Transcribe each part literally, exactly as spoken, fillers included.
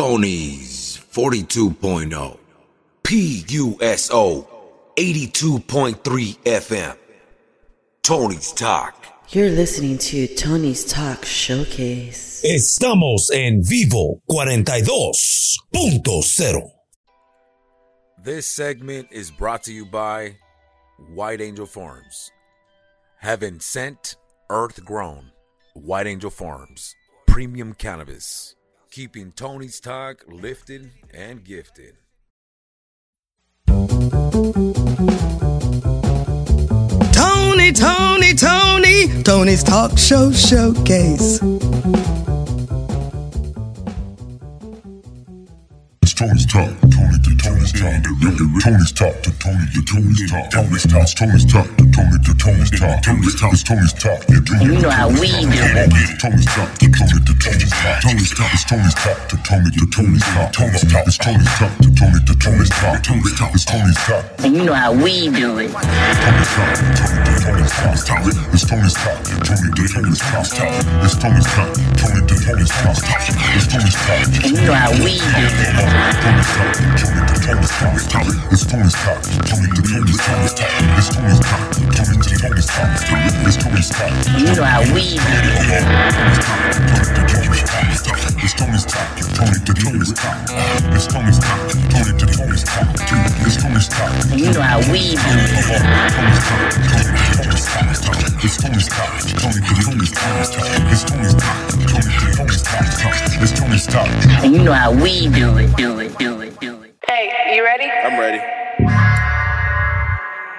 Tony's forty-two point oh, P U S O, eighty-two point three F M, Tony's Talk. You're listening to Tony's Talk Showcase. Estamos en Vivo cuarenta y dos punto cero. This segment is brought to you by White Angel Farms. Heaven sent, earth grown. White Angel Farms. Premium cannabis. Keeping Tony's Talk lifted and gifted. Tony, Tony, Tony, Tony's Talk Show Showcase. It's Tony's Talk, Tony to Tony's Talk, Tony's Talk to Tony to Tony's Talk, Tony's Talk, Tony's Talk to Tony to Tony's Talk, Tony's Talk, Tony's Talk. You know how we do it. Tony's Talk to Tony to Tony's Talk, Tony's Talk, Tony's Talk to Tony to Tony's Talk, Tony's Talk, Tony's Talk to Tony to Tony's Talk, Tony's Talk, Tony's Talk. And you know how we do it. Tony's Talk to Tony to Tony's Talk, Tony's Talk to Tony to Tony's Talk, Tony's Talk, Tony to Tony's Talk, Tony's Talk. And you know how we do it. Tony's Talk, Tony to Tony's Talk, it's Tony's Talk, Tony to Tony's Talk, it's Tony's Talk, Tony to Tony's Talk, it's Tony's Talk. You know how we do it. Tony's Talk, Tony to Tony's Talk, it's Tony's Talk, Tony to Tony's Talk, it's Tony's Talk, Tony to Tony's Talk, it's Tony's Talk. You know how we do it. Tony's Talk, Tony to Tony's Talk, it's Tony's Talk, Tony to Tony's Talk, it's Tony's Talk, Tony to Tony's Talk, it's Tony's Talk. And you know how we do it. Do it, do it, do it. Hey, you ready? I'm ready.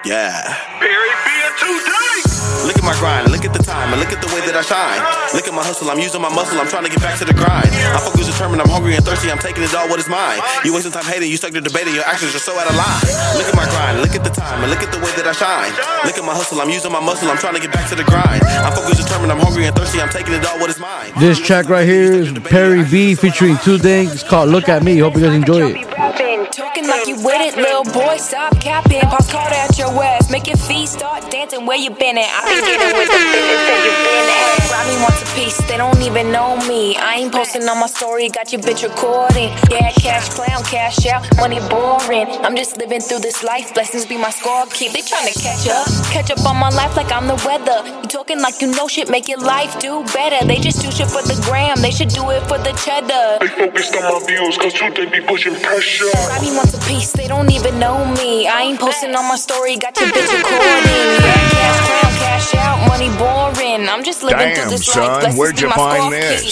Yeah. Perry B and two D N K. Look at my grind, look at the time, and look at the way that I shine. Look at my hustle, I'm using my muscle, I'm trying to get back to the grind. I'm focused, determined, I'm hungry and thirsty, I'm taking it all, what is mine? You wasting time hating, you stuck to debating, your actions are so out of line. Look at my grind, look at the time, and look at the way that I shine. Look at my hustle, I'm using my muscle, I'm trying to get back to the grind. I'm focused, determined, I'm hungry and thirsty, I'm taking it all, what is mine? This track right here is Perry B featuring two D N K. It's called Look At Me. Hope you guys enjoy it. Talking like you with it, little boy, stop capping. Pause called out your ass, make your feet start dancing. Where you been at? I been getting with the feelings that you been at. Robbie wants a piece, they don't even know me. I ain't posting on my story, got your bitch recording. Yeah, cash clown, cash out, money boring. I'm just living through this life, blessings be my score. Keep they trying to catch up, catch up on my life like I'm the weather. You talking like you know shit, make your life do better. They just do shit for the gram, they should do it for the cheddar. They focused on my views, cause truth they be pushing pressure. Robbie wants a piece, they don't even know me. I ain't posting on my story, got your bitch recording. Yeah, cash clown, cash out, money boring. I'm just living Damn, through this son, life. Where'd you find this?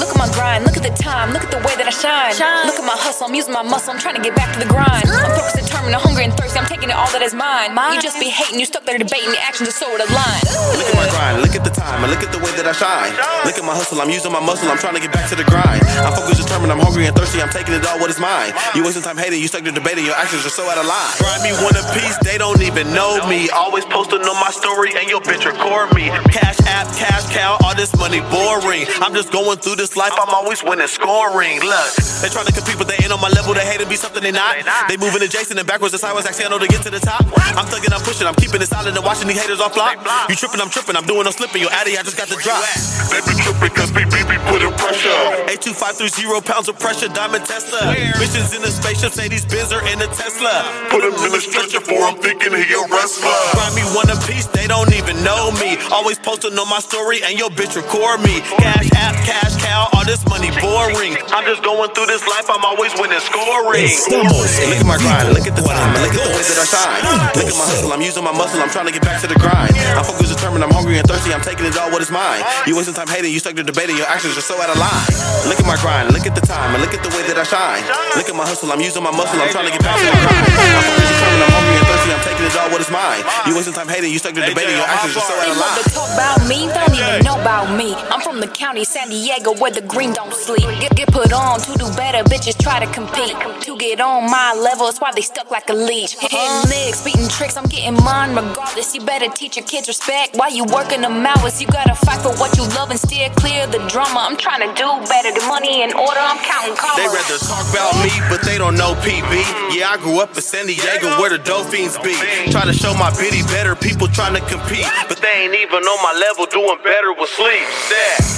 Look at my grind, look at the time, look at the way that I shine. shine. Look at my hustle, I'm using my muscle, I'm trying to get back to the grind. I'm focused, determined, I'm hungry and thirsty, I'm taking it all that is mine. mine. You just be hating, you stuck there debating, the actions are so out of line. Look at my grind, look at the time, and look at the way that I shine. Look at my hustle, I'm using my muscle, I'm trying to get back to the grind. I'm focused, determined, I'm hungry and thirsty, I'm taking it all what is mine. You wasting time hating, you stuck to debating, your actions are so out of line. Grind me one apiece, they don't even know me. Always posting on my story and your bitch record me. Cash app, cash cow, all this money boring. I'm just going through this life, I'm always winning, scoring. Look, they trying to compete but they ain't on my level. They hate to be something they not. They moving adjacent and backwards and sideways like Sando to get to the top. I'm thugging, I'm pushing, I'm keeping it solid and watching these haters all flop. You tripping, I'm tripping, I'm doing no slipping. Yo, Addy, I just got the drop. They be tripping cause B B be putting pressure. eight two five three zero pounds of pressure, diamond Tesla. Missions in the spaceship, say these Benz are in a Tesla. Put him in a stretcher for I'm thinking he a wrestler. Grind me one apiece, they don't even know me. Always posting on my story and your bitch record me. Cash app, cash cow, all this money boring. I'm just going through this life, I'm always winning, scoring. And look at my grind, look at the time, and look at the way that I shine. Look at my hustle, I'm using my muscle, I'm trying to get back to the grind. I'm focused, determined, I'm hungry and thirsty, I'm taking it all what is mine. You wasting time hating, you stuck to debating, your actions are so out of line. Look at my grind, look at the time, and look at the way that I shine. Look at my hustle, I'm using my muscle, I'm trying to get back to the grind. I'm focused, determined, I'm hungry and thirsty, I'm taking it all what is mine. You wasting time hating, you stuck to debating, your actions are so out of line. They talk about me, they don't even know about me. I'm from the county, San Diego, where the green don't sleep. Get, get put on to do better, bitches try to compete. To get on my level, that's why they stuck like a leech. Hitting licks, beating tricks, I'm getting mine regardless. You better teach your kids respect while you working them hours. You gotta fight for what you love and steer clear of the drama. I'm trying to do better, the money in order, I'm counting cars. They rather talk about me, but they don't know P B. Yeah, I grew up in San Diego where the dope fiends be. Try to show my bitty better, people trying to compete. But they ain't even on my level, doing better with sleep.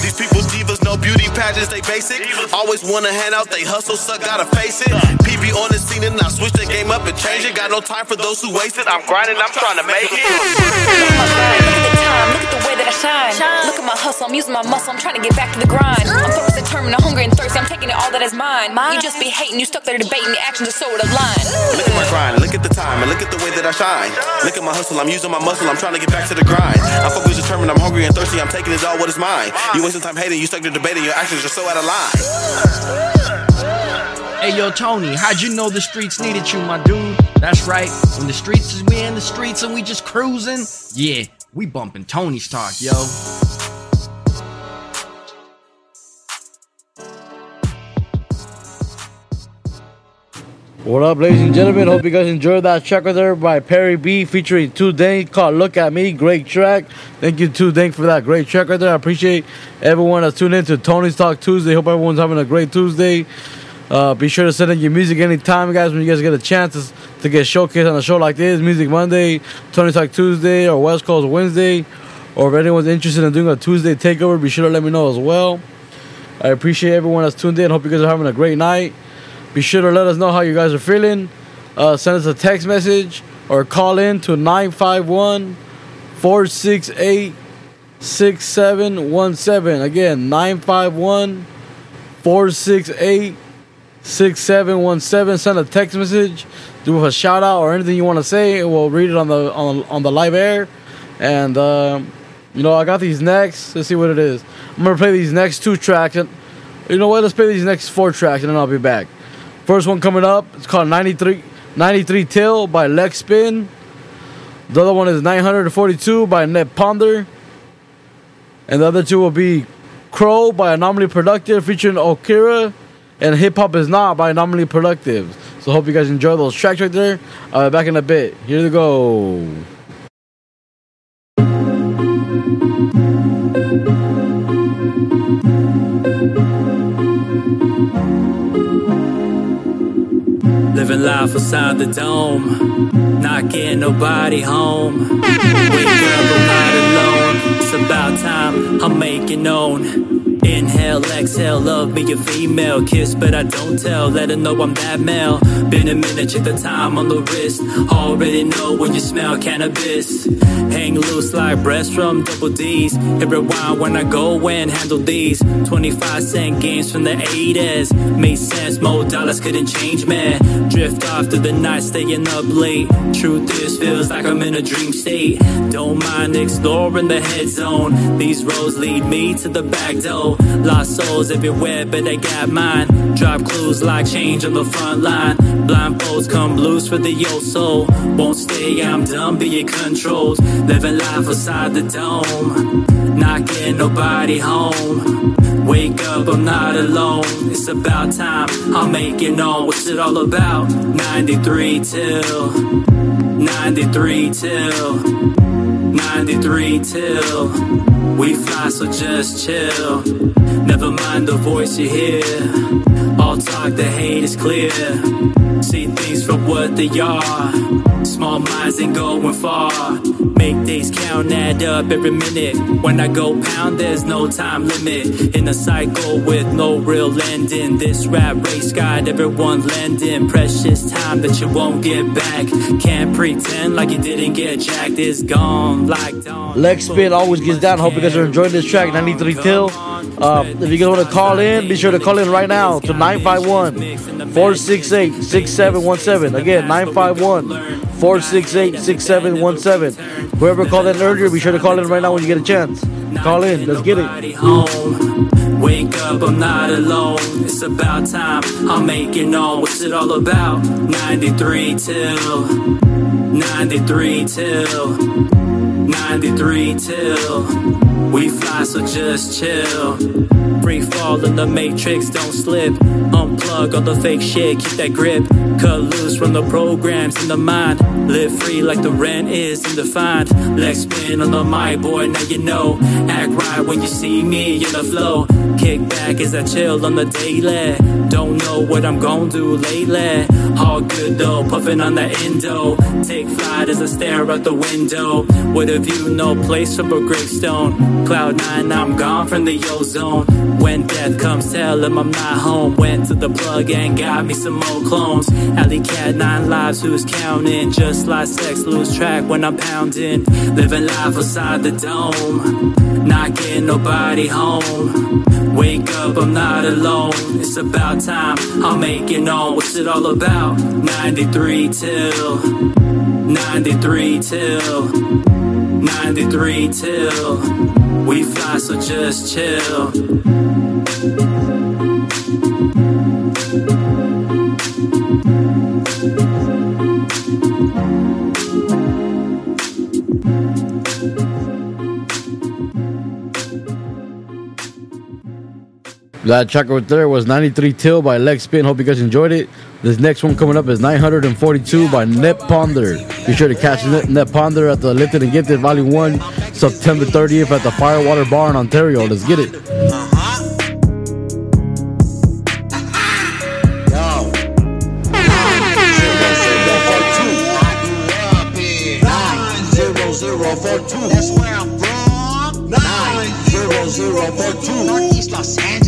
These people divas, no beauty pass. pageants, they basic. Always wanna hand out, they hustle, suck, gotta face it. P B on the scene and I switch the game up and change it. Got no time for those who waste it. I'm grinding, I'm trying to make it. Look at the time, look at the way that I shine. Look at my hustle, I'm using my muscle, I'm trying to get back to the grind. I'm focused, determined, I'm hungry and thirsty, I'm taking it all that is mine. You just be hating, you stuck there debating, the actions are so out of line. Look at my grind, look at the time, and look at the way that I shine. Look at my hustle, I'm using my muscle, I'm trying to get back to the grind. I'm focused, determined, I'm hungry and thirsty, I'm taking it all what is mine. You wasting time hating, you stuck there debating, your actions are so out of line. Hey yo Tony, how'd you know the streets needed you, my dude? That's right, when the streets is we in the streets and we just cruising, yeah, we bumping Tony's Talk, yo. What up, ladies and gentlemen? Hope you guys enjoyed that track right there by Perry B featuring two D N K called Look At Me. Great track. Thank you, two D N K, for that great track right there. I appreciate everyone that's tuned in to Tony's Talk Tuesday. Hope everyone's having a great Tuesday. Uh, be sure to send in your music anytime, guys, when you guys get a chance to, to get showcased on a show like this. Music Monday, Tony's Talk Tuesday, or West Coast Wednesday. Or if anyone's interested in doing a Tuesday takeover, be sure to let me know as well. I appreciate everyone that's tuned in. Hope you guys are having a great night. Be sure to let us know how you guys are feeling. Uh, send us a text message or call in to nine five one, four six eight, six seven one seven. Again, nine five one, four six eight, six seven one seven. Send a text message. Do a shout out or anything you want to say. We'll read it on the on, on the live air. And, um, you know, I got these next. Let's see what it is. I'm going to play these next two tracks. And, you know what? Let's play these next four tracks and then I'll be back. First one coming up, it's called ninety-three, ninety-three Till by Lexx Spin. The other one is nine forty-two by Nep Ponder. And the other two will be Crow by Anomly Productive featuring Okira. And Hip Hop Is Not by Anomly Productive. So hope you guys enjoy those tracks right there. I'll be back in a bit. Here we go. Living life outside the dome, not getting nobody home. Wake up, I'm not alone. It's about time I'm making known. Inhale, exhale, love me a female. Kiss, but I don't tell, let her know I'm that male. Been a minute, check the time on the wrist. Already know when you smell cannabis. Hang loose like breaths from double D's. Hit rewind when I go and handle these. twenty-five cent games from the eighties. Made sense, more dollars couldn't change, man. Drift off through the night, staying up late. Truth is, feels like I'm in a dream state. Don't mind exploring the head zone. These roads lead me to the back door. Lost souls everywhere, but they got mine. Drop clues like change on the front line. Blindfolds come loose for the old soul. Won't stay, I'm done being controlled. Living life outside the dome, not getting nobody home. Wake up, I'm not alone. It's about time I'll make it known. What's it all about? ninety-three till, ninety-three till, ninety-three till. We fly, so just chill. Never mind the voice you hear. All talk, the hate is clear. See things for what they are. Small minds ain't going far. Make days count, add up every minute. When I go pound, there's no time limit. In a cycle with no real ending. This rap race got everyone landing. Precious time that you won't get back. Can't pretend like you didn't get jacked. It's gone like dawn. Lexx Spin always gets down. Hope you guys are enjoying this track, ninety-three Till. Uh, if you guys want to call in, be sure to call in right now to nine five one, four six eight, six seven one seven. Again, nine five one, four six eight, six seven one seven. Whoever called in earlier, be sure to call in right now when you get a chance. Call in, let's get it. Wake up, I'm not alone. It's about time I'll make it known. What's it all about? ninety-three till, ninety-three till, ninety-three till. We fly, so just chill. Free fall in the matrix, don't slip. Unplug all the fake shit, keep that grip. Cut loose from the programs in the mind. Live free like the rent is undefined. Lexx Spin on the mic, boy, now you know. Act right when you see me in the flow. kick back as I chill on the daily. Don't know what I'm gonna do lately. All good though, puffin' on the endo. Take flight as I stare out the window. With a view, no place for a gravestone. Cloud nine, I'm gone from the ozone. When death comes, tell him I'm not home. Went to the plug and got me some old clones. Alley cat, nine lives, who's counting? Just like sex, lose track when I'm pounding. Living life outside the dome. Not getting nobody home. Wake up, I'm not alone. It's about time I'll make it known. What's it all about? ninety-three till ninety-three till ninety-three till we fly, so just chill. That track right there was ninety-three Till by Lexx Spin. Hope you guys enjoyed it. This next one coming up is nine forty-two by Nep Ponder. Be sure to catch Nep Ponder at the Lifted and Gifted Volume one, September thirtieth at the Firewater Bar in Ontario. Let's get it. Uh-huh. Yo. That's where I'm from. nine zero zero four two. Northeast Los Angeles.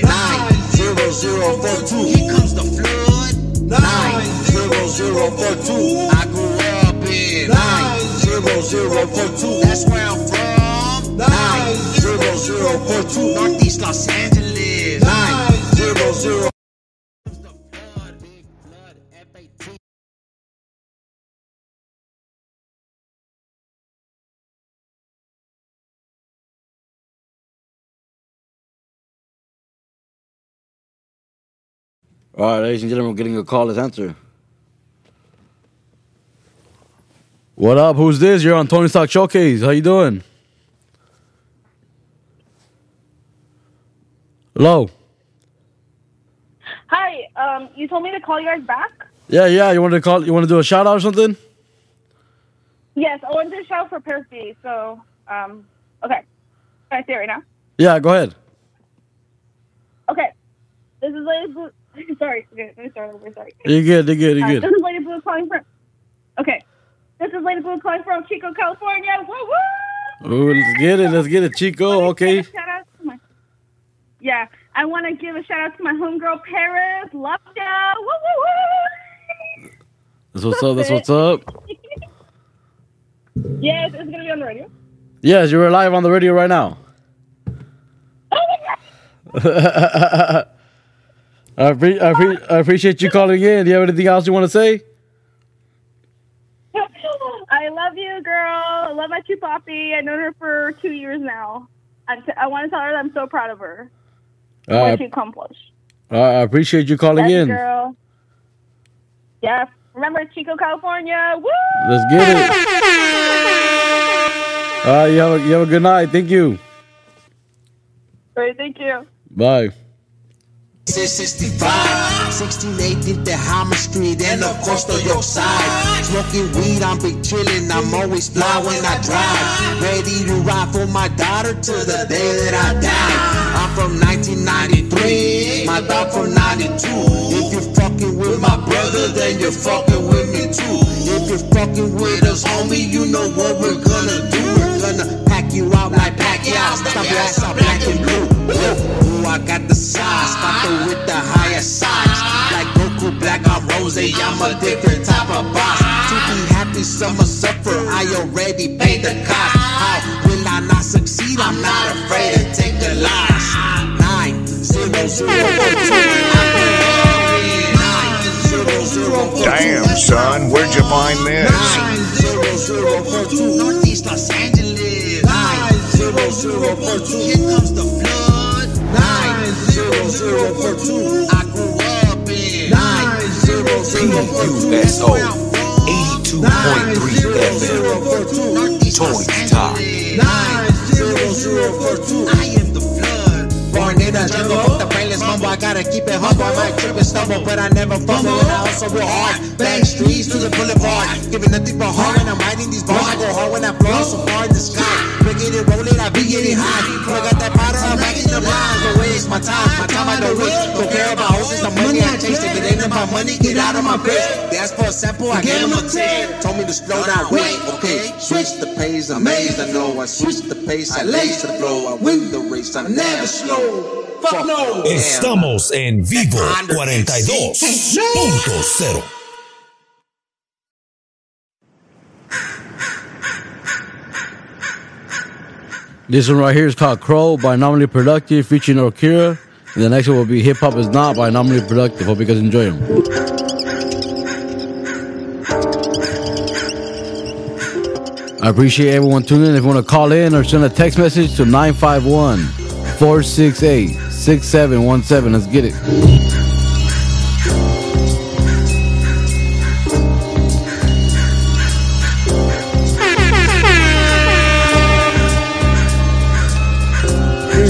nine zero zero four two. Here comes the flood. nine zero zero four two. I grew up in nine zero zero four two. That's where I'm from. nine zero zero four two. Northeast Los Angeles. nine zero zero. All right, ladies and gentlemen, we're getting a call. Let's answer. What up? Who's this? You're on Tony's Talk Showcase. How you doing? Hello? Hi. Um, you told me to call you guys back? Yeah, yeah. You wanted to call? You want to do a shout-out or something? Yes, I wanted to shout for Perry B, so, um, okay. Can I say it right now? Yeah, go ahead. Okay. This is Lady Blue. Sorry, I'm sorry, I'm sorry. You're good, you're good, you're uh, good. This is Lady Blue calling from... Okay. This is Lady Blue calling from Chico, California. Woo-woo! Ooh, let's get it, let's get it, Chico, okay. My, yeah, I want to give a shout-out to my homegirl, Parris. Love ya! Woo-woo-woo! That's what's up, that's what's up. Yes, it's going to be on the radio. Yes, you're live on the radio right now. Oh, my God! I, pre- I, pre- I appreciate you calling in. Do you have anything else you want to say? I love you, girl. I love my true poppy. I've known her for two years now. I, t- I want to tell her that I'm so proud of her. Uh, what she accomplished. Uh, I appreciate you calling That's in. Girl. Yeah. Remember Chico, California. Woo! Let's get it. Uh, you, have a, you have a good night. Thank you. Great. Thank you. Bye. six sixty-five, sixteen eighteen Tehama Street, and of course the York side. Smoking weed, I'm big chillin', I'm always fly when I drive. Ready to ride for my daughter till the day that I die. I'm from nineteen ninety-three, my dog from ninety-two. If you're fucking with my brother, then you're fucking with me too. If you're fucking with us, homie, you know what we're gonna do. We're gonna pack you out like Pacquiao, stop your ass out black and blue. Woo. I got the size, fucking with the higher size. Like Goku, black, I'm rose, I'm a different type of boss. To be happy, some will suffer, I already paid the cost. How will I not succeed? I'm not afraid to take the loss. nine zero zero four two. Damn, son, where'd you find this? nine zero zero four two. Northeast Los Angeles. nine zero zero four two. Here comes the flood. nine zero zero four two. I grew up in nine zero zero four two. U S O eighty-two point three F M. Tony's Talk. nine zero zero four two. I am the flood. Born in a jungle, fuck the brainless mumble. I gotta keep it humble. I might trip and stumble, but I never fumble. And I also real hard. Bang streets to the boulevard. Giving nothing but heart when I'm riding these bars. I go hard when I blow so far in the sky. Bring it and roll it, I be getting high. I got that powder, I'm back in the lines away. waste my time, my time I don't waste. Don't care about horses, the money I chase. If it ain't about money, get out of my face. They asked for a sample, I gave them a ten. Told me to slow down, wait, okay, switch the pace. I'm amazed, I know I switch the pace. I lace the flow, I win the race, I'm never slow. Fuck no. Estamos en vivo cuarenta y dos punto cero. This one right here is called Crow by Anomly Productive featuring Okira. And the next one will be Hip Hop Is Not by Anomly Productive. Hope you guys enjoy them. I appreciate everyone tuning in. If you want to call in or send a text message to nine five one, four six eight, six seven one seven. Let's get it.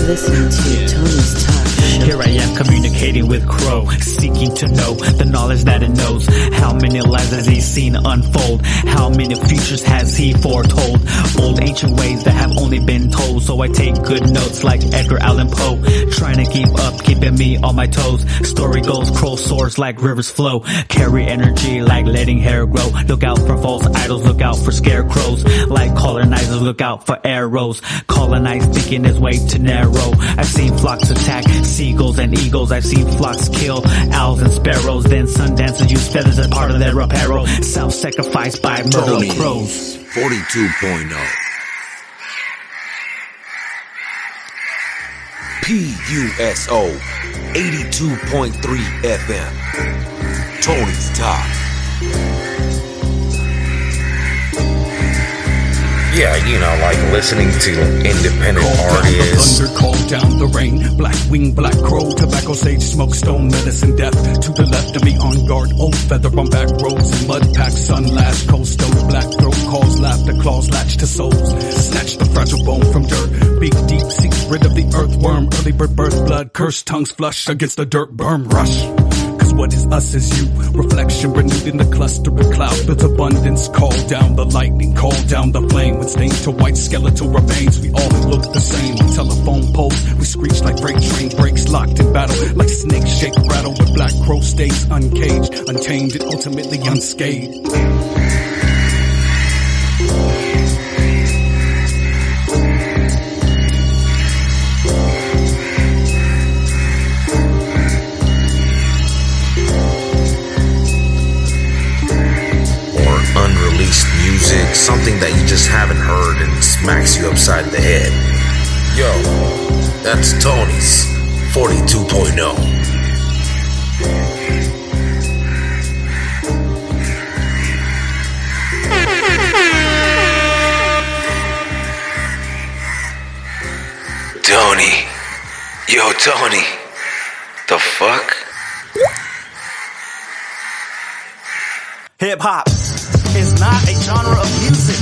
Listen to Tony's Talk. Here I am communicating with Crow, seeking to know the knowledge that it knows. How many lives has he seen unfold? How many futures has he foretold? Old ancient ways that have only been told. So I take good notes like Edgar Allan Poe, trying to keep up, keeping me on my toes. Story goes, Crow soars like rivers flow. Carry energy like letting hair grow. Look out for false idols, look out for scarecrows. Like colonizers, look out for arrows. Colonized thinking is way too narrow. I've seen flocks attack, see Eagles and eagles, I've seen flocks kill owls and sparrows. Then sundancers use feathers as part of their apparel. Self-sacrifice by murder of crows. forty-two point oh P U S O eighty-two point three F M Tony's Talk. Yeah, you know, like listening to independent call artists. Down the thunder, call down the rain. Black wing, black crow, tobacco, sage, smoke, stone, medicine, death. To the left of me, on guard, old feather on back roads and mud pack, sun, lash, coast, stone, black throat, calls, laughter, claws, latch to souls. Snatch the fragile bone from dirt. Big, deep, seeks rid of the earthworm. Early bird, birth, blood, curse, tongues, flush against the dirt, berm, rush. What is us is you. Reflection renewed in the cluster of cloud. Built abundance. Call down the lightning. Call down the flame. With stained to white skeletal remains. We all look the same. We telephone poles. We screech like freight train breaks. Locked in battle. Like snakes shake rattle. With black crow stays uncaged. Untamed and ultimately unscathed. Music, something that you just haven't heard and smacks you upside the head. Yo, that's Tony's forty-two point oh. Tony. Yo, Tony. The fuck? Hip hop is not a genre of music.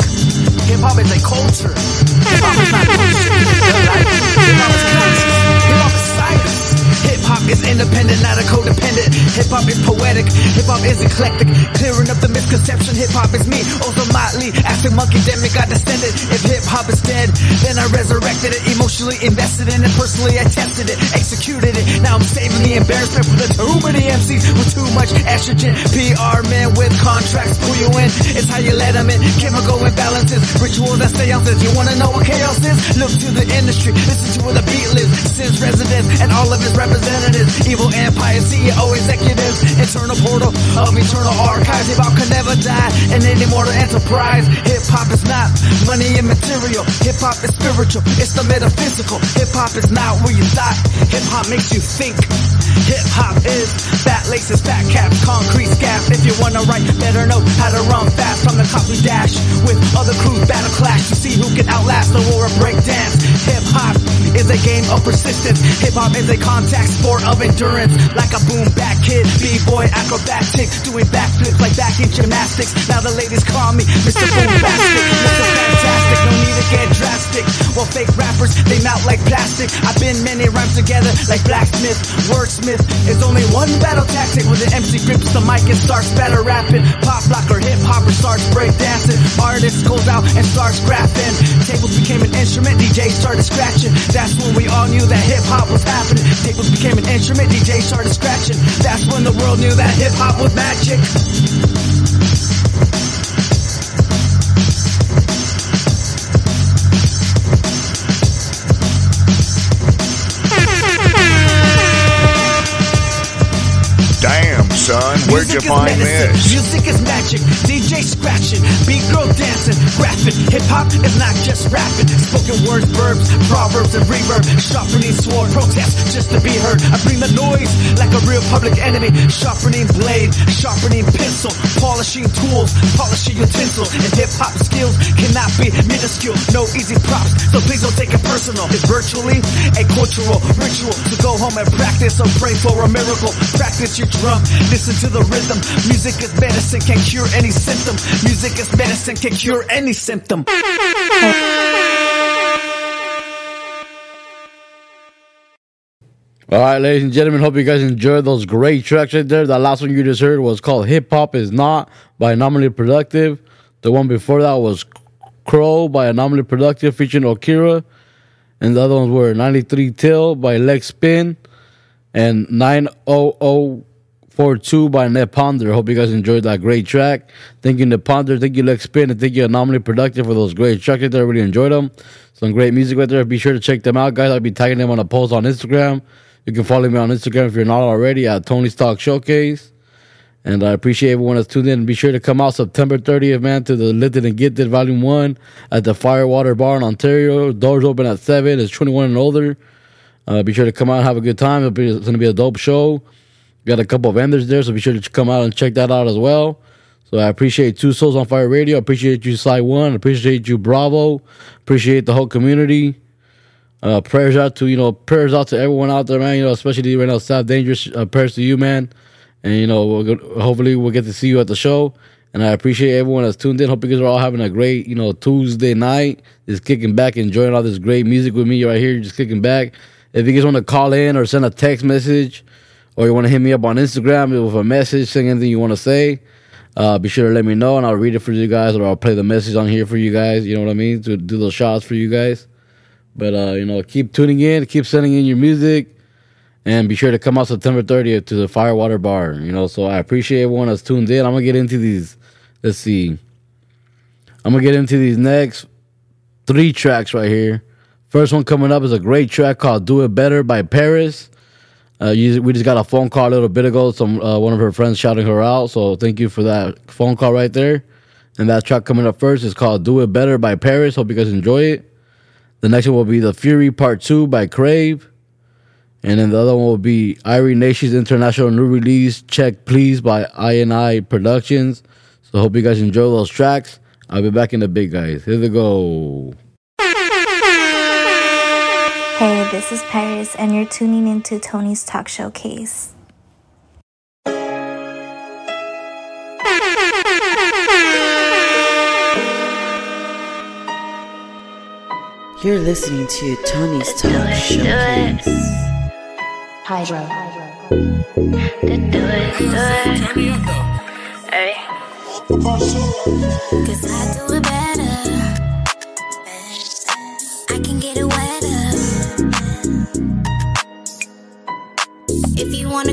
Hip hop is a culture. Hip hop is not culture. Hip hop is culture. Hip hop is science. Hip hop is independent, not a codependent. Hip hop is poetic. Hip hop is eclectic. Clearing up the misconception. Hip hop is me. Also motley. After monkey demic, I descended. If hip hop is dead, then I resurrected it. Emotionally invested in it. Personally, I tested it. Executed it. Now I'm saving the embarrassment for the tomb of the M Cs with too much estrogen. P R men with contracts pull you in. It's how you let them in. Chemical imbalances. Rituals and seances. You wanna know what chaos is? Look to the industry. Listen to where the beat lives. Sin's residents and all of his representatives. Evil empire, C E O, executives. Internal portal of eternal archives. Hip hop can never die in an immortal enterprise. Hip hop is not money and material. Hip hop is spiritual. It's the metaphysical. Hip hop is not where you thought. Hip hop makes you think. Hip hop is fat laces, fat caps, concrete scaps. If you wanna write, better know how to run fast. From the copy dash with other crews battle clash to see who can outlast the war of breakdance. Hip hop is a game of persistence. Hip hop is a contact sport of endurance. Like a boom back kid, b-boy boy acrobatic, doing backflips like back in gymnastics. Now the ladies call me Mister Bombastic, Mister Fantastic. No need to get drastic. Well, fake rappers, they melt like plastic. I've been many rhymes together like blacksmith, wordsmith. There's only one battle tactic when the M C grips the mic and starts better rapping. Pop rock or hip hop or starts breakdancing. Artists goes out and starts rapping. Tables became an instrument, D J started scratching. That's when we all knew that hip hop was happening. Tables became an instrument, D J started scratching. That's when the world knew that hip hop was magic. Damn, son, where'd you find this? Music is magic, D J scratching, B-girl dancing, rapping. Hip-hop is not just rapping. Spoken words, verbs, proverbs, and reverb. Sharpening sword, protest, just to be heard. I bring the noise like a real public enemy. Sharpening blade, sharpening pencil, polishing tools, polishing utensil. And hip-hop skills cannot be minuscule. No easy props, so please don't take it personal. It's virtually a cultural ritual to go home and practice or pray for a miracle. Practice your drum, listen to the rhythm. Music is medicine, can cure any symptom. Music is medicine, can cure any symptom. Alright, ladies and gentlemen, hope you guys enjoyed those great tracks right there. The last one you just heard was called Hip Hop Is Not by Anomly Productive. The one before that was Crow by Anomly Productive featuring Okira. And the other ones were ninety-three Till by Lexx Spin and nine zero zero four two by Nep Ponder. Hope you guys enjoyed that great track. Thank you, Nep Ponder. Thank you, Lexx Spin. And thank you, Anomly Productive, for those great tracks right there. I really enjoyed them. Some great music right there. Be sure to check them out, guys. I'll be tagging them on a post on Instagram. You can follow me on Instagram if you're not already at Tony's Talk Showcase. And I appreciate everyone that's tuned in. Be sure to come out September thirtieth, man, to the Lifted and Gifted Volume one at the Firewater Bar in Ontario. Doors open at seven. It's twenty-one and older. Uh, be sure to come out and have a good time. It'll be, it's going to be a dope show. Got a couple of vendors there, so be sure to come out and check that out as well. So I appreciate Two Souls on Fire Radio. I appreciate you, Side One. I appreciate you, Bravo. Appreciate the whole community. Uh, prayers out to, you know, prayers out to everyone out there, man. You know, especially right now, South Dangerous. Uh, prayers to you, man. And, you know, we'll go, hopefully we'll get to see you at the show. And I appreciate everyone that's tuned in. Hope you guys are all having a great, you know, Tuesday night. Just kicking back, enjoying all this great music with me right here. Just kicking back. If you guys want to call in or send a text message, or you want to hit me up on Instagram with a message saying anything you want to say, uh, be sure to let me know, and I'll read it for you guys, or I'll play the message on here for you guys, you know what I mean, to do those shots for you guys. But, uh, you know, keep tuning in, keep sending in your music, and be sure to come out September thirtieth to the Firewater Bar, you know. So I appreciate everyone that's tuned in. I'm going to get into these, let's see, I'm going to get into these next three tracks right here. First one coming up is a great track called Do It Better by Parris. Uh, you, we just got a phone call a little bit ago. Some uh, one of her friends shouting her out. So thank you for that phone call right there. And that track coming up first is called Do It Better by Parris. Hope you guys enjoy it. The next one will be The Fury Part two by Crave. And then the other one will be Irie Nationz International New Release Check Please by I N I Productions. So hope you guys enjoy those tracks. I'll be back in a bit, guys. Here they go. Hey, this is Parris, and you're tuning into Tony's Talk Showcase. You're listening to Tony's Talk Let's do it, Showcase. Do it. Hydro. Let's do it, do it. Hey. Cause I do it better. I can get it wetter. If you wanna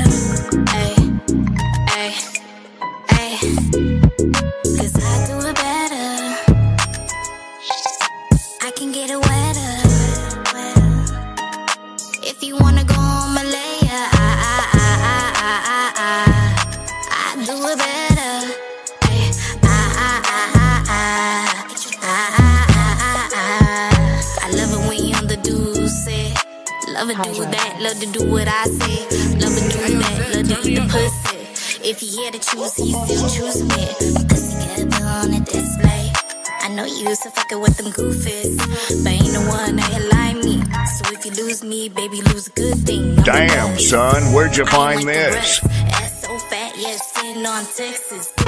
Ay, ay, ay. Cause I do it better. I can get it wetter. If you wanna go on my layer, I, I, I, I, I, I, I do it better. Love to do that, love to do what I say. Love to do that, love to eat the pussy. If he had to choose, he still choose me. Cause he got on a display. I know you used to fuckin' with them goofies, but ain't no one that like me. So if you you lose me, baby, lose a good thing. Damn, son, where'd you find this? Ass so fat, yeah, sitting on Texas. I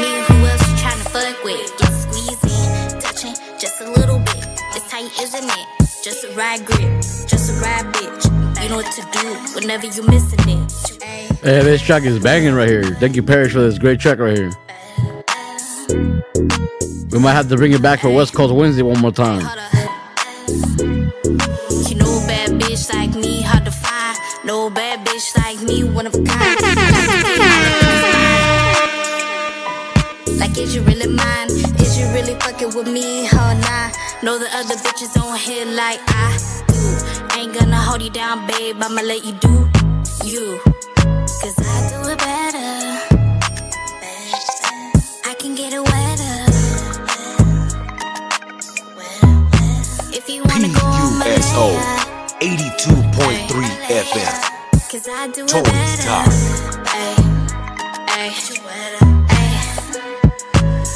mean, who else you trying to fuck with? Get squeezing, touching just a little bit. It's tight, isn't it? Just a ride grip, just a ride bitch. You know what to do whenever you missing it. Hey, this track is banging right here. Thank you, Parris, for this great track right here. We might have to bring it back for West Coast Wednesday one more time. You know bad bitch like me, hard to find. No bad bitch like me, one of a kind. Like, is you really mine? Is you really fucking with me? Huh, nah. Know the other bitches on here like I do. Ain't gonna hold you down, babe. I'ma let you do you. Cause I do it better. I can get it wetter. If you wanna go on my P U S O eighty-two point three F M. Cause I do it better. Tony's Talk.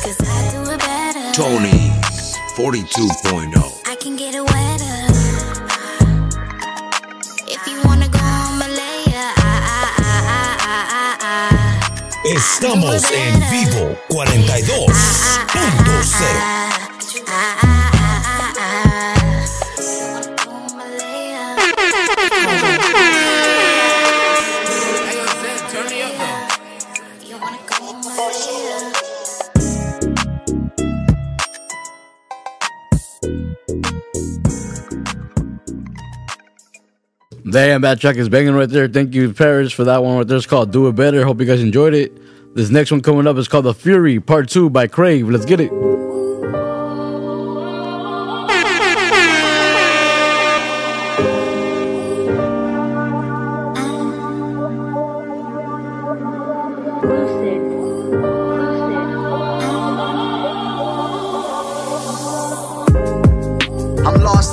Cause I do it better. Tony. forty-two point oh. I can get it wetter. If you wanna go on Malaya, estamos en vivo cuarenta y dos punto cero. Damn, that track is banging right there. Thank you, Parris, for that one right there. It's called Do It Better. Hope you guys enjoyed it. This next one coming up is called The Fury Part two by Crave. Let's get it.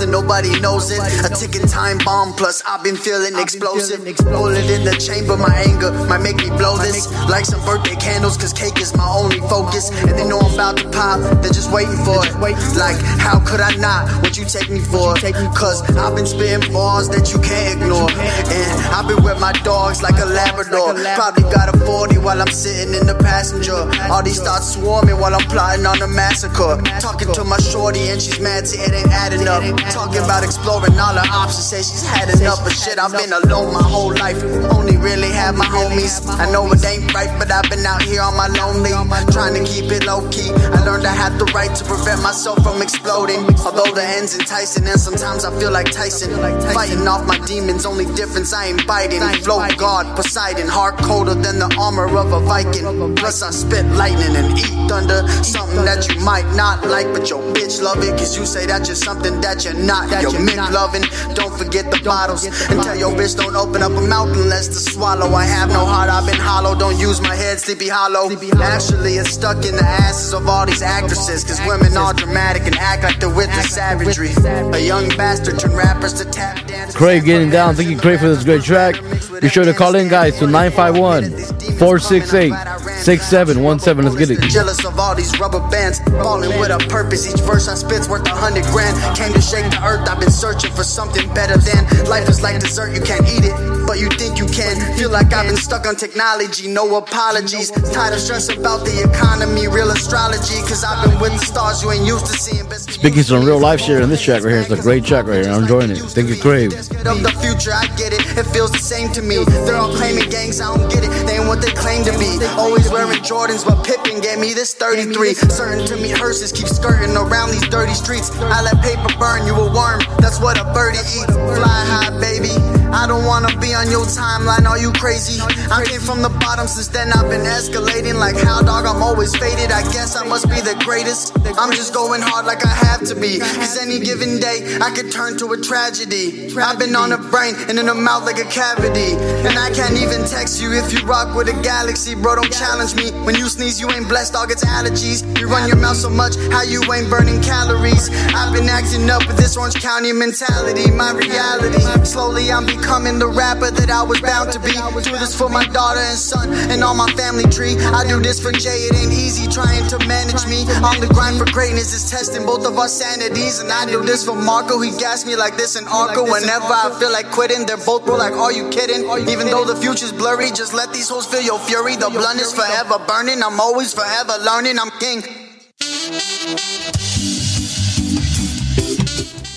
Nobody knows it. A ticking time bomb. Plus I've been feeling explosive. Rolling in the chamber. My anger might make me blow this. Like some birthday candles. Cause cake is my only focus. And they know I'm about to pop. They're just waiting for it. Like how could I not? What you take me for? Cause I've been spitting bars that you can't ignore. And I've been with my dogs like a Labrador. Probably got a forty while I'm sitting in the passenger. All these thoughts swarming while I'm plotting on a massacre. Talking to my shorty and she's mad. It ain't adding up. Talking about exploring all her options. Say she's had enough of shit. I've been alone my whole life. Only really have my homies. I know it ain't right, but I've been out here on my lonely. Trying to keep it low key. I learned I had the right to prevent myself from exploding. Although the end's enticing, and sometimes I feel like Tyson. Fighting off my demons. Only difference I ain't biting. Float guard, Poseidon. Heart colder than the armor of a Viking. Plus I spit lightning and eat thunder. Something that you might not like, but your bitch love it. Cause you say that you're something that you're not. Yo, Mick loving, don't forget the don't bottles forget the and bottle. Tell your bitch don't open up a mouth unless to swallow. I have no heart, I've been hollow. Don't use my head, sleepy hollow. Sleepy hollow. Actually, it's stuck in the asses of all these actresses. Cause women are dramatic and act like they're with the savagery. A young bastard turned rappers to tap dance. Crave getting down. Thank you, Crave, for this great track. Be sure to call in, guys, to nine five one, four six eight, six seven one seven. Let's get it. Jealous of all these rubber bands. Balling with a purpose. Each verse I spit's worth a hundred grand. Came to shake the earth. I've been searching for something better than life is like dessert, you can't eat it, but you think you can. Feel like I've been stuck on technology, no apologies. Tired of stress about the economy, real astrology. Cause I've been with the stars, you ain't used to seeing. Speaking some real life shit in this track right here. It's a great track right here, I'm enjoying it. Thank you, Crave. Of the future, I get it, it feels the same to me. They're all claiming gangs, I don't get it. They ain't what they claim to be. Always wearing Jordans, but Pippin gave me this thirty-three. Certain to me, hearses keep skirting around these dirty streets. I let paper burn, you a worm. That's what a birdie eats. Fly high, baby. I don't wanna be on your timeline. Are you crazy? I came from the bottom. Since then I've been escalating. Like how dog, I'm always faded. I guess I must be the greatest. I'm just going hard like I have to be. Cause any given day I could turn to a tragedy. I've been on a brain and in a mouth like a cavity. And I can't even text you if you rock with a galaxy. Bro, don't challenge me. When you sneeze you ain't blessed, dog, it's allergies. You run your mouth so much, how you ain't burning calories. I've been acting up with this Orange County mentality. My reality, slowly I'm becoming becoming the rapper that I was bound to be. Do this for my daughter and son and all my family tree. I do this for Jay, it ain't easy trying to manage me. On the grind for greatness is testing both of our sanities. And I do this for Marco, he gassed me like this and Arco. Whenever I feel like quitting, they're both bro like, are you kidding? Even though the future's blurry, just let these hoes feel your fury. The blunt is forever burning, I'm always forever learning, I'm king.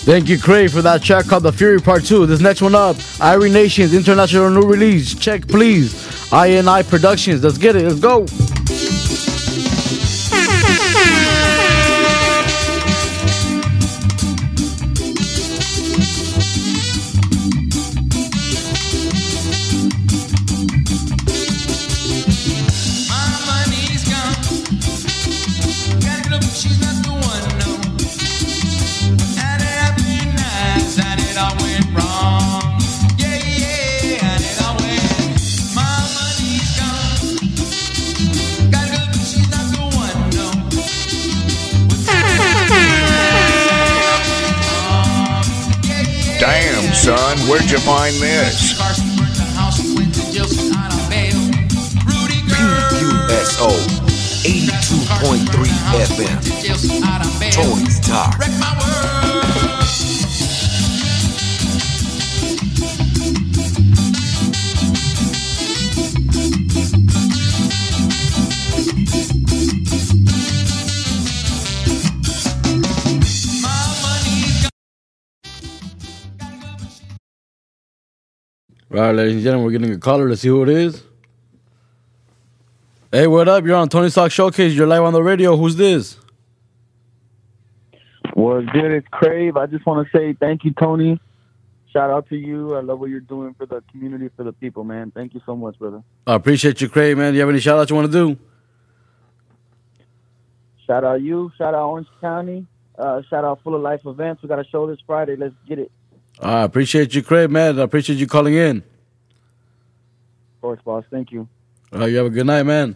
Thank you, Crave, for that track called The Fury Part two. This next one up, Irie Nationz International new release. Check, please. I N I Productions. Let's get it. Let's go. Son, where'd you find this? P U S O eighty-two point three F M. Tony's Talk. Wreck my Right, ladies and gentlemen, we're getting a caller. Let's see who it is. Hey, what up? You're on Tony's Talk Showcase. You're live on the radio. Who's this? What's good? It's Crave. I just want to say thank you, Tony. Shout out to you. I love what you're doing for the community, for the people, man. Thank you so much, brother. I appreciate you, Crave, man. Do you have any shout-outs you want to do? Shout out you. Shout out Orange County. Uh, shout out Full of Life Events. We got a show this Friday. Let's get it. I appreciate you, Craig, man. I appreciate you calling in. Of course, boss. Thank you. All right, you have a good night, man.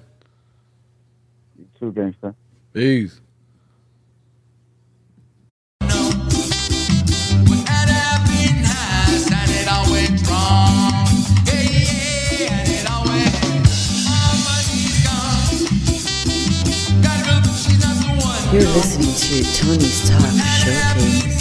You too, gangster. Peace. You're listening to Tony's Talk Showcase.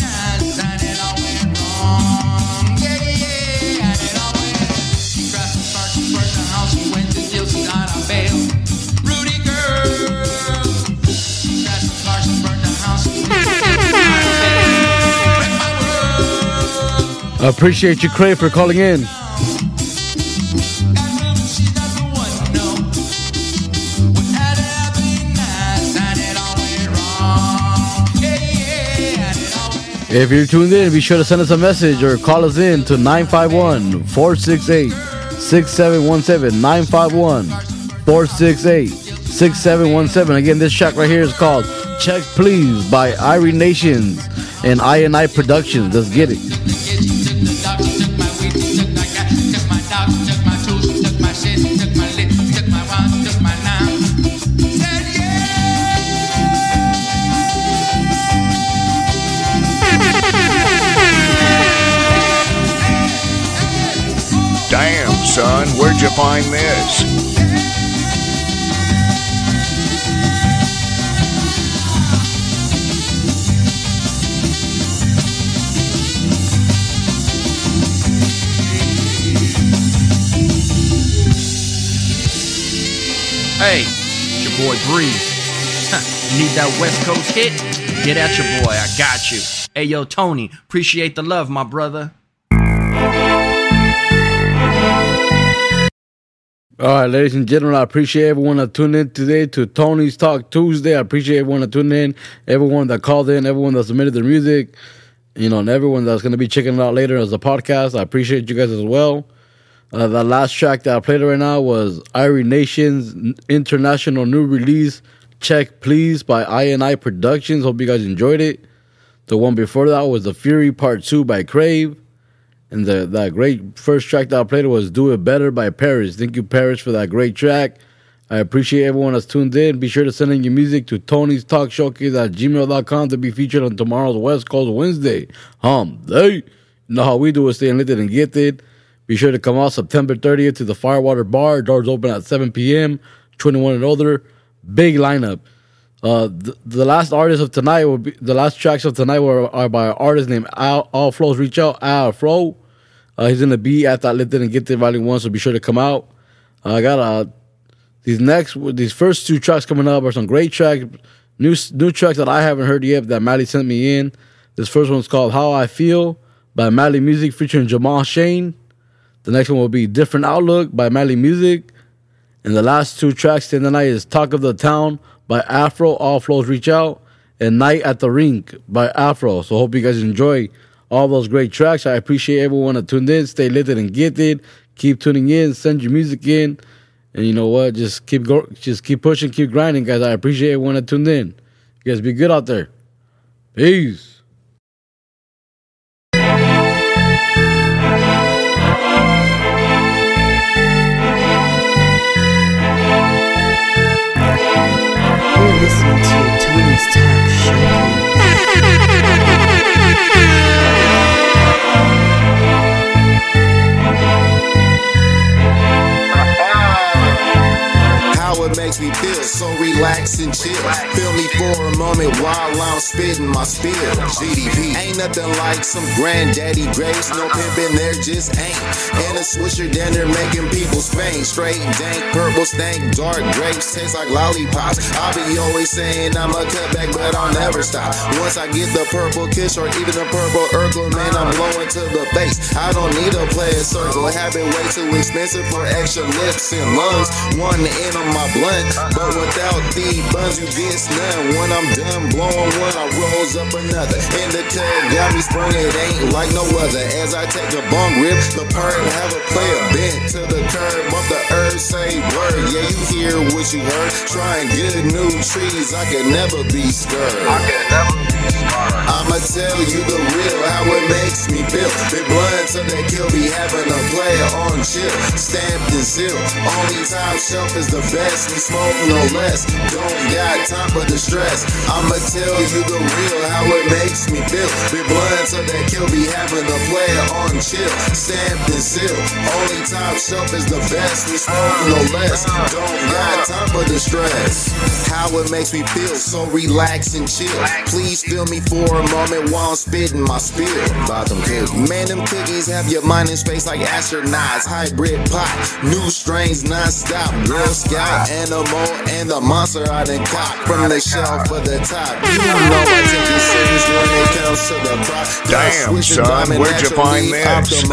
I appreciate you, Crave, for calling in. If you're tuned in, be sure to send us a message or call us in to nine five one, four six eight, six seven one seven. nine five one, four six eight, six seven one seven. Again, this track right here is called Check Please by Irie Nationz and I N I Productions. Let's get it. Son, where'd you find this? Hey, your boy Breeze. Huh, you need that West Coast hit? Get at your boy, I got you. Hey, yo, Tony, appreciate the love, my brother. All right, ladies and gentlemen, I appreciate everyone that tuned in today to Tony's Talk Tuesday. I appreciate everyone that tuned in, everyone that called in, everyone that submitted their music, you know, and everyone that's going to be checking it out later as a podcast. I appreciate you guys as well. Uh, the last track that I played right now was Irie Nationz International new release, Check Please by I N I Productions. Hope you guys enjoyed it. The one before that was The Fury Part two by Crave. And the, that great first track that I played was Do It Better by Parris. Thank you, Parris, for that great track. I appreciate everyone that's tuned in. Be sure to send in your music to Tony's Talk Showcase at gmail dot com to be featured on tomorrow's West Coast Wednesday. Um, hey, you know how we do it, stay enlisted and gifted. Be sure to come out September thirtieth to the Firewater Bar. Doors open at seven p.m., twenty-one and older. Big lineup. Uh, the, the last artist of tonight will be, the last tracks of tonight were are by an artist named Al, All Flows Reach Out, A F R O. Uh, he's going to be at That Lifted and Get There Volume one, so be sure to come out. I uh, got uh, these next, these first two tracks coming up are some great tracks, new new tracks that I haven't heard yet that Mally sent me in. This first one's called How I Feel by Mally Music featuring Jamal Shane. The next one will be Different Outlook by Mally Music. And the last two tracks in the night is Talk of the Town by A F R O, All Flows Reach Out, and Night at the Rink by A F R O. So hope you guys enjoy all those great tracks. I appreciate everyone that tuned in. Stay lifted and get it. Keep tuning in. Send your music in. And you know what? Just keep go- just keep pushing, keep grinding, guys. I appreciate everyone that tuned in. You guys be good out there. Peace. Listening to Tony's Talk Show. How it makes me feel, so relax and chill. Feel me for a moment while I'm spitting my spiel. G D P ain't nothing like some granddaddy grapes. No pimpin' there, just ain't. And a swisher dinner making people spank. Straight dank, purple stank, dark grapes taste like lollipops. I be always saying I'ma cut back, but I'll never stop. Once I get the purple kiss or even the purple Urkel, man, I'm blowing to the face. I don't need to play a circle. Habit way too expensive for extra lips and lungs. One end on my blunt, but without the buns, you get none. When I'm done blowing one, I rolls up another. And the tail got me sprung, it ain't like no other. As I take a bong rip, the part have a player bent to the curb off the earth, say word. Yeah, you hear what you heard. Trying good new trees, I can never be stirred. I can never be stirred. I'ma tell you the real, how it makes me feel. Big blood till they kill me, having a player on chill. Stamped and sealed. Only time shelf is the best. We smoke no less. Don't got time. But the stress, I'ma tell you the real, how it makes me feel. Be blind so that kill be having a player on chill. Stamped and sealed. Only top shelf is the best. We smoke no less. Don't got time for the stress. How it makes me feel, so relax and chill. Please feel me for a moment while I'm spitting my spiel. About them cookies, man, them cookies have your mind in space like astronauts. Hybrid pot, new strains non-stop. Girl Scout, animal, and the monster I done caught. From the shelf for the top. You know I take it serious when it comes to the prop. Damn, son, where'd you find this?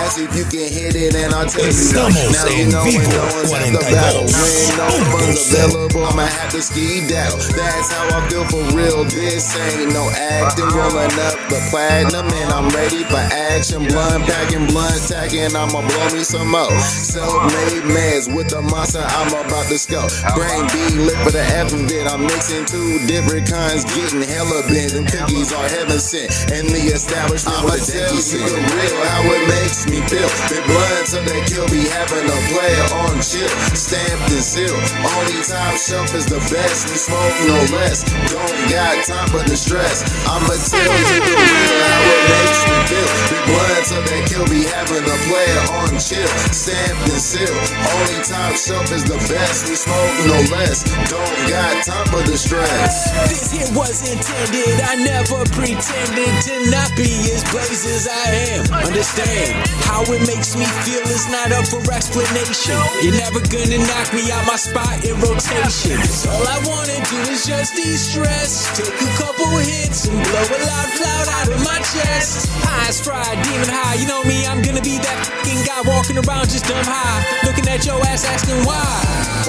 As if you can hit it and I'll take it. Now you know when no one's at the battle. When no funds available, I'ma have to ski down. That's how I feel for real. This ain't no acting. Rolling up the platinum and I'm ready for action. Blunt packing, blunt tacking, I'ma blow me some more. Self-made mans with the monster I'm about to scope. Brain B lit for the alphabet. I'm mixing two different kinds, getting hella bent. Them cookies are heaven sent, and the establishment I'ma tell you the real, how it makes me feel. Big blood till they kill me, having a player on chill. Stamped and sealed. Only time shelf is the best. We smoke no less. Don't got time for the stress. I'ma tell you the real, how it makes me feel. Big blood till they kill me, having a player on chill. Stamped and sealed. Only time shelf is the best. We smoke no less. Don't got time for the stress. This hit was intended. I never pretended to not be as blazed as I am. Understand how it makes me feel is not up for explanation. You're never gonna knock me out my spot in rotation. All I wanna do is just de-stress. Take a couple hits and blow a loud cloud out of my chest. High as fried, demon high. You know me, I'm gonna be that fucking guy walking around just dumb high, looking at your ass asking why.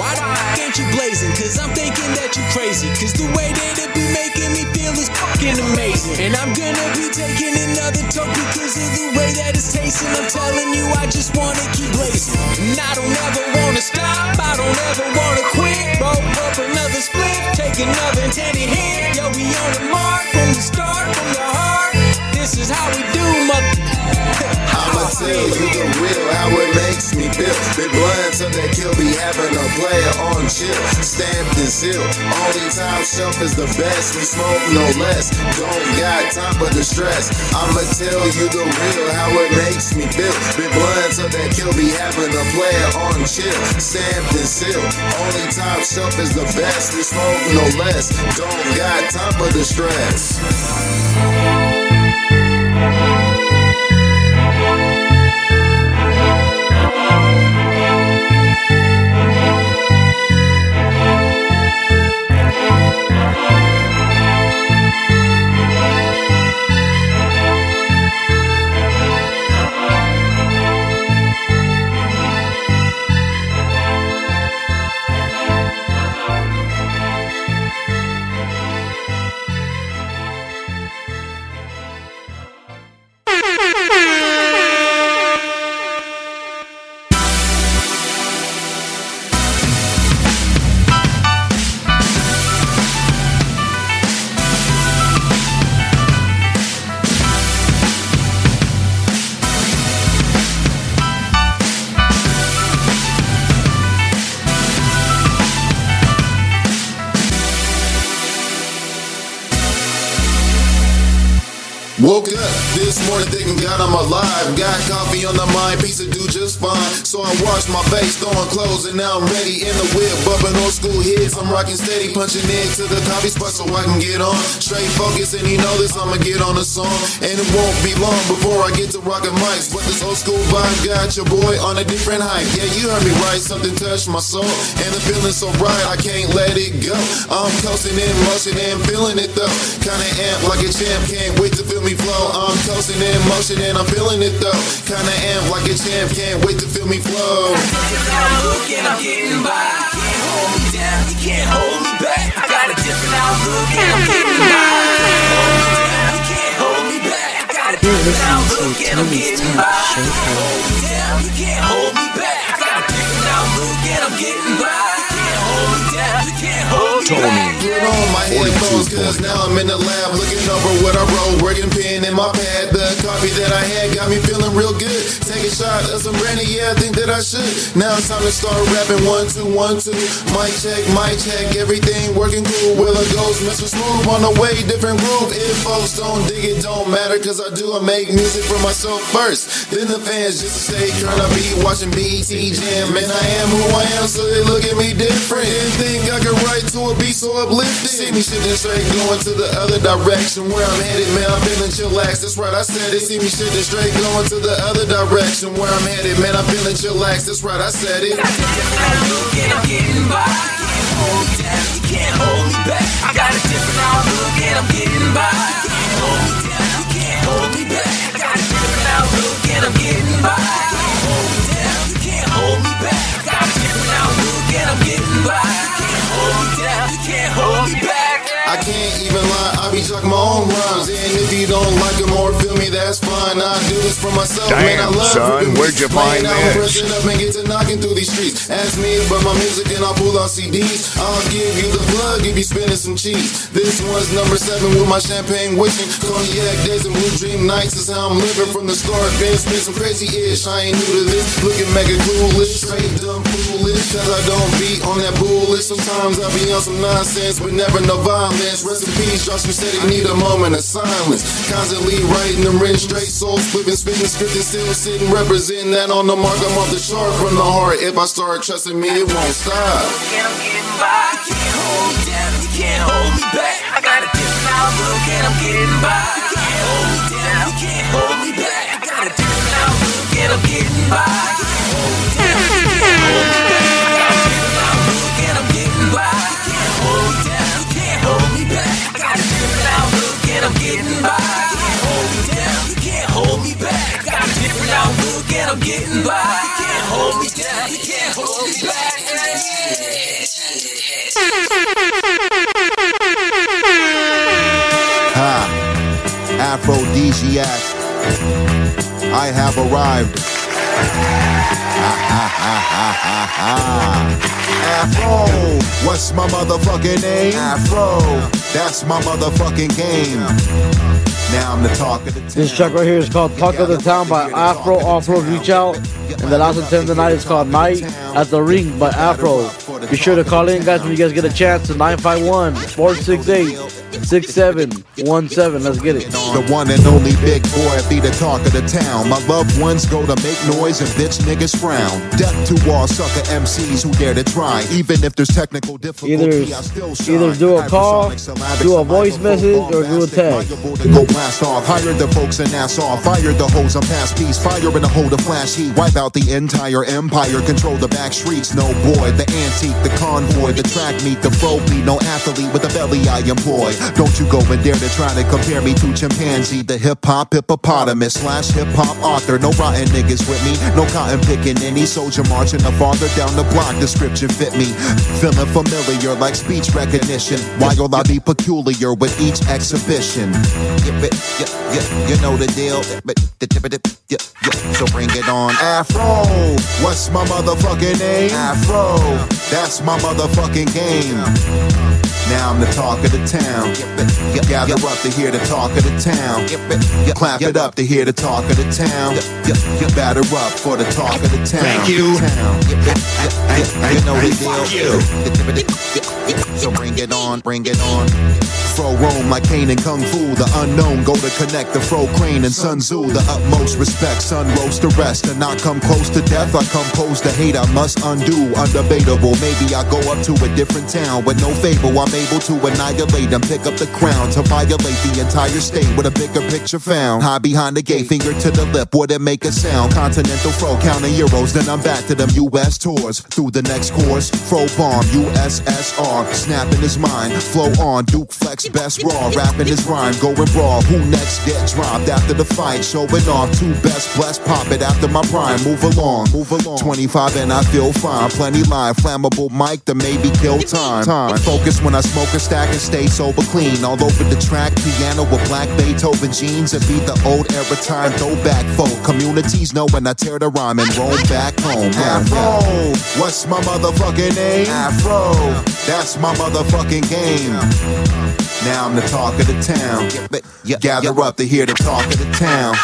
Why the fuck ain't you blazing? Cause I'm thinking that you crazy. Cause the way that it be making me feel is fucking amazing. And I'm gonna be taking another toke because of the way that it's tasting. I'm telling you, I just wanna keep blazing. And I don't ever wanna stop, I don't ever wanna quit. Roll up another split, take another teddy hit. Yo, we on the mark from the start, from the heart. This is how we do, mother. I'ma tell you the real, how it makes me feel. Big blood so that you'll be having a player on chill. Stamped and sealed. Only time shelf is the best. We smoke no less. Don't got time for the stress. I'ma tell you the real, how it makes me feel. Be blind so that you'll be having a player on chill. Stamped and sealed. Only time shelf is the best. We smoke no less. Don't got time for the stress. Woke up this morning thinking God I'm alive. Got coffee on the mind, pizza do just fine. So I washed my face, throwing clothes, and now I'm ready. In the whip, bumping old school hits. I'm rocking steady, punching in to the coffee spot so I can get on. Straight focus, and you know this, I'ma get on a song. And it won't be long before I get to rocking mics. But this old school vibe got your boy on a different hype. Yeah, you heard me right, something touched my soul. And the feeling's so right, I can't let it go. I'm coasting in motion and feeling it though. Kinda amped like a champ, can't wait to feel me flow. I'm coasting in motion and I'm feeling it though. Kinda am like a champ, can't wait to feel me flow. I'm looking, I'm getting by. You can't hold me down, you can't hold me back. I got a different outlook and I'm getting by. You can't hold me back. I got a different outlook and I'm getting by. You can't hold me down, you can't hold me back. I got a different outlook and I'm getting by. Tony. Get on my headphones, cause now I'm in the lab, looking over what I wrote, working pen in my pad. The copy that I had got me feeling real good. Take a shot of some brandy, yeah, I think that I should. Now it's time to start rapping. One, two, one, two. Mic check, mic check, everything working cool. Will it goes, Mister Smooth on the way, different groove. If folks don't dig it, don't matter, cause I do, I make music for myself first. Then the fans just to stay trying to be watching B E T Jam. And I am who I am, so they look at me different. Didn't think I could write to a be so uplifted. See me shitting straight, going to the other direction. Where I'm headed, man, I'm feeling chillax. That's right, I said it. See me shitting straight, going to the other direction. Where I'm headed, man, I'm feeling chillax. That's right, I said it. I got a different outlook and I'm getting by. You can't hold me down, you can't hold me back. I got a different outlook and I'm getting by. You can't hold me down, you can't hold me back. I got a different outlook and I'm getting by. You can't hold me down, you can't hold me back. I got a different outlook and I'm getting by. You can't hold me back. I can't even lie, I be talking my own rhymes. And if you don't like them or feel me, that's fine. I do this for myself. Damn, man, I love son, where'd you find this? Up and get to knocking through these streets. Ask me about my music and I'll pull out C Ds. I'll give you the plug if you spinning some cheese. This one's number seven with my champagne wishing. Cognac days and blue dream nights is how I'm living from the start. Been spin some crazy-ish, I ain't new to this. Looking mega coolish, straight dumb foolish. Cause I don't be on that bullish. Sometimes I be on some nonsense, but never no violence. Rest in peace, Josh Mercedes, I need a moment of silence. Constantly writing them rent straight, soul flipping, spitting, scripting, still sitting, representing that on the mark. I'm off the chart from the heart. If I start trusting me, it won't stop. And I'm getting by. You can't hold me down, you can't hold me back. I got a different outlook and I'm getting by. You can't hold me down, you can't hold me back. I got a different outlook and I'm getting by. You can't hold me down, you can't hold me back. I got a different outlook and I'm getting by. You can't hold me down, you can't hold me back. I got a different outlook and I'm getting by. You can't hold me down, you can't hold me back. I got a different outlook and I'm getting by. You can't hold me down, you can't hold me back. Ha, aphrodisiac, I have arrived. Ha ha ha ha ha ha. Afro, what's my motherfucking name? Afro, that's my motherfucking game. Now I'm the talk of the town. This track right here is called Talk of the Town by Afro. Afro, reach out. And the last attempt tonight is called Night at the Ring by Afro. Be sure to call in, guys, when you guys get a chance to nine five one, four six eight, six seven one seven. Let's get it. The one and only big boy, be the talk of the town. My loved ones go to make noise and bitch niggas frown. Death to all sucker M Cs who dare to try. Even if there's technical difficulty, I still shine. Either do a call, do a voice message, or do a tag. Go blast off, hire the folks in Nassau. Fire the hose on past peace, fire in a hole to flash heat. Wipe out the entire empire, control the back streets. No boy, the antique, the convoy, the track meet, the pro meet. No athlete with a belly I employ. Don't you go and dare to try to compare me to chimpanzee, the hip-hop hippopotamus slash hip-hop author. No rotten niggas with me, no cotton picking, any soldier marching the farther down the block. Description fit me, feeling familiar like speech recognition. Why will I be peculiar with each exhibition? You know the deal, so bring it on. Afro, what's my motherfucking name? Afro, that's my motherfucking game. Now I'm the talk of the town. Gather up to hear the talk of the town. Clap it up to hear the talk of the town. Batter up for the talk of the town. Thank you. You know the deal. So bring it on, bring it on. Fro roam like Kane and Kung Fu. The unknown go to connect the Fro Crane and Sun Tzu. The utmost respect, sun roast the rest. And not come close to death, I come pose to hate. I must undo, undebatable. Maybe I go up to a different town with no fable. I'm able to annihilate them, pick up the crown, to violate the entire state with a bigger picture found. High behind the gate, finger to the lip, wouldn't make a sound. Continental Fro, counting euros, then I'm back to them U S tours. Through the next course, Fro bomb, U S S R, snapping his mind, flow on, Duke flex, best raw, rapping his rhyme, going raw. Who next get dropped after the fight, showing off, two best blessed, pop it after my prime, move along, move along. twenty-five and I feel fine, plenty live, flammable mic to maybe kill time. Time, focus when I smoke a stack and stay sober clean. All over the track, piano with black Beethoven jeans. And beat the old era time, throwback folk. Communities know when I tear the rhyme and roll back home. Afro, what's my motherfucking name? Afro, that's my motherfucking game. Now I'm the talk of the town. Gather up to hear the talk of the town.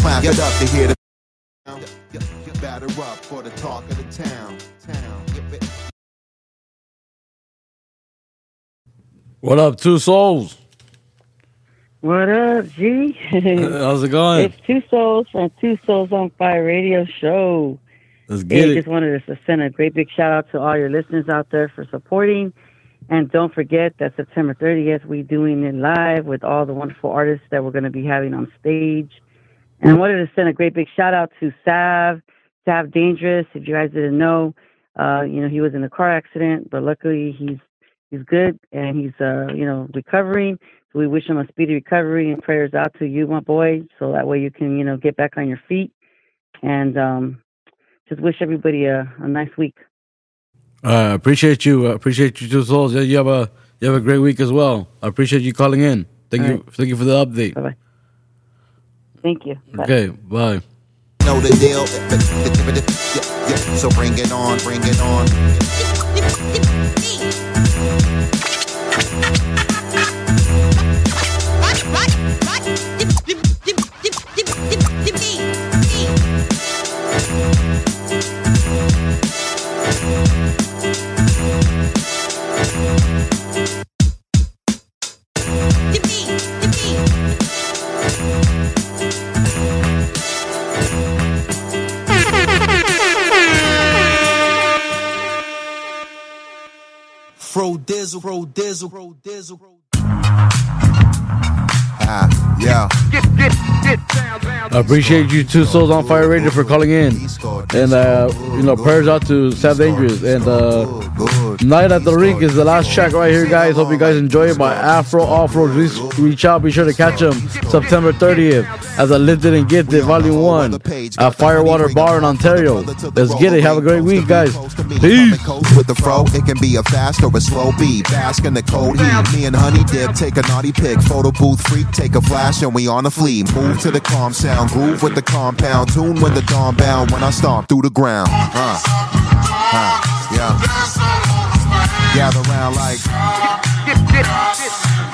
Clap it up to hear the town. Batter up for the talk of the town. What up, Two Souls? What up, G? How's it going? It's Two Souls from Two Souls on Fire Radio Show. Let's get it. I just wanted to send a great big shout out to all your listeners out there for supporting. And don't forget that September thirtieth, we're doing it live with all the wonderful artists that we're going to be having on stage. And I wanted to send a great big shout out to Sav, Sav Dangerous. If you guys didn't know, uh, you know, he was in a car accident, but luckily he's He's good, and he's, uh, you know, recovering. So we wish him a speedy recovery, and prayers out to you, my boy, so that way you can, you know, get back on your feet. And um, just wish everybody a, a nice week. I uh, appreciate you. I appreciate you, Two Souls. You have, a, you have a great week as well. I appreciate you calling in. Thank All you. Right. Thank you for the update. Bye-bye. Thank you. Bye. Okay, bye. Know the deal. So bring it on, bring it on. Fro dizzle, fro dizzle, fro dizzle, fro ah, yeah. I appreciate you, Two Souls on Fire Radio, for calling in. And, uh, you know, prayers out to Sav Dangerous. And uh, Night at the Rink is the last track right here, guys. Hope you guys enjoy it by Afro. Afro, reach, reach out. Be sure to catch them September thirtieth as I Lived It and Get It, Volume one at Firewater Bar in Ontario. Let's get it. Have a great week, guys. Peace. With the fro, it can be a fast or a slow beat. Bask in the cold heat. Me and Honey Dip take a naughty pic. Photo booth freak, take a flash and we on the flea. Move to the calm sound, groove with the compound. Tune when the dawn bound, when I stomp through the ground. Huh. Huh. Yeah. Gather round like.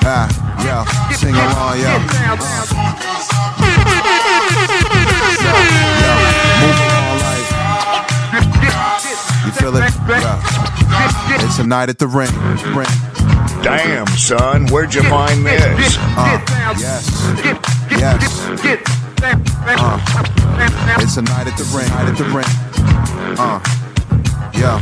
Ah, yo, sing along, yo. Yo, yo, move on, like, you feel it? Yeah. It's a night at the ring, ring. Damn, son, where'd you find this? Uh, yes, yes. Uh, it's a night at the ring, night at the ring. Uh, yeah.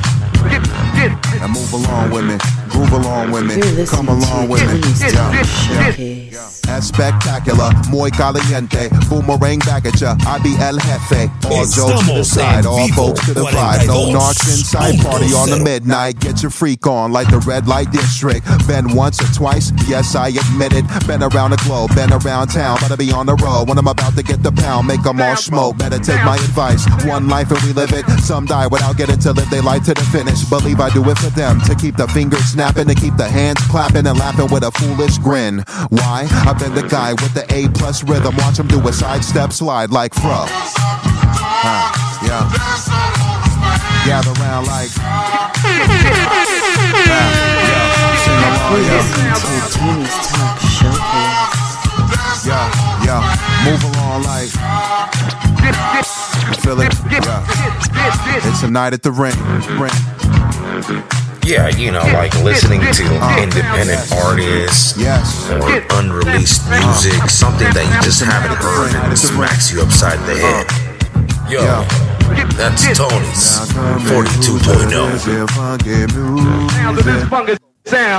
Now move along with me, groove along with me, come along with me. Yeah, yeah. That's spectacular, muy caliente, boomerang back at ya, I be el jefe. All jokes to the side, all folks to the vibe. No narcs inside, party on the midnight. Get your freak on like the red light district. Been once or twice, yes I admit it. Been around the globe, been around town. Better be on the road when I'm about to get the pound. Make them all smoke, better take my advice. One life and we live it, some die without getting to live their life to the finish. Believe I do it for them, to keep the fingers snapping, to keep the hands clapping and laughing with a foolish grin. Why? I been the guy with the A plus rhythm, watch him do a sidestep slide like fro. Huh, yeah. Gather round like. Yeah, yeah. Move along like. Feel it? Yeah. It's a night at the ring, ring. Yeah, you know, like listening to uh, independent yes, artists yes, or unreleased music, uh, something that you just haven't heard and smacks you upside the head. Yo, that's Tony's forty-two point oh.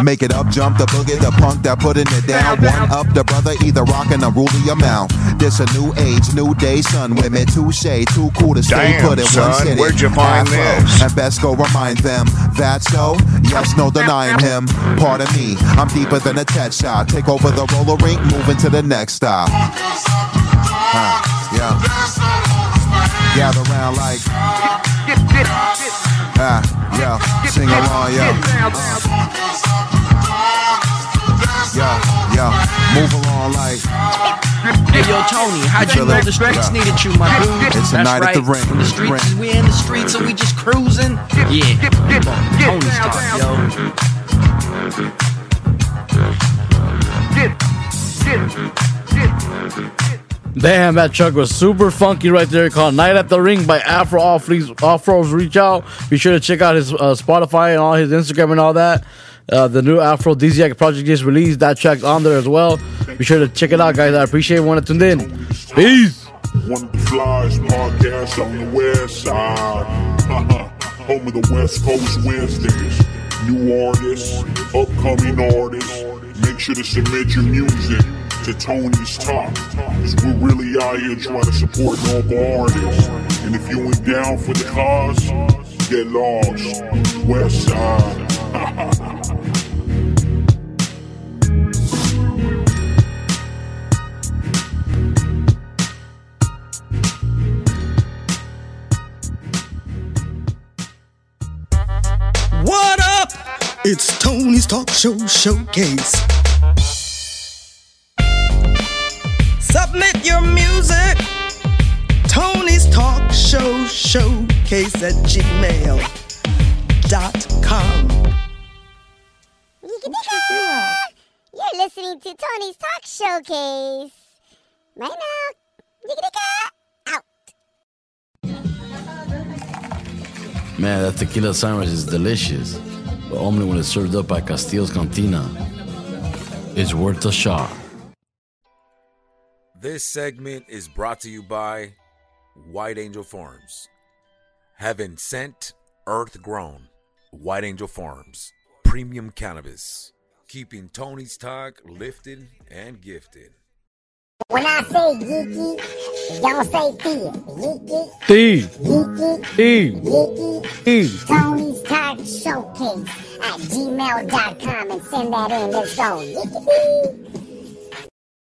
Make it up, jump the boogie, the punk that putting it down. One up the brother, either rocking a ruly amount. This a new age, new day, sun women. Too shade, too cool to stay damn, put in son, one city. Where'd you find Afro, this? And best go remind them, that's so, yes, no denying him. Pardon me, I'm deeper than a tet shot. Take over the roller rink, moving to the next stop. Huh, yeah. Gather round like. Ah, yeah, sing along, yo. Yeah, yeah, move along like. Hey, yo, Tony, how'd you know the streets yeah. needed you, my dude? It's a night right. at the ring. The streets, ring. We in the streets, and we just cruising. Yeah, Tony's talk, yo. Damn, that Chuck was super funky right there. Called "Night at the Ring" by Afro. All Freeze, all Fro's reach out. Be sure to check out his uh, Spotify and all his Instagram and all that. Uh, the new Aphrodisiac project just released. That track's on there as well. Be sure to check it out, guys. I appreciate it. Want to tune in. Peace. One of the flyest podcasts on the west side. Home of the West Coast Wednesdays. New artists, upcoming artists. Make sure to submit your music to Tony's Talk. Because we're really out here trying to support local artists. And if you ain't down for the cause, get lost. West side. What up? It's Tony's Talk Show Showcase. Submit your music. Tony's Talk Show Showcase at gmail dot com. You're listening to Tony's Talk Showcase. Right now. Out. Man, that tequila sandwich is delicious, but only when it's served up by Castillo's Cantina. It's worth a shot. This segment is brought to you by White Angel Farms. Heaven sent, earth grown. White Angel Farms. Premium cannabis. Keeping Tony's Talk lifted and gifted. When I say geeky, y'all say tea. Geeky, tea, geeky, tea, geeky, tea. Tony's Talk Showcase at gmail dot com and send that in. Let's go. Geeky,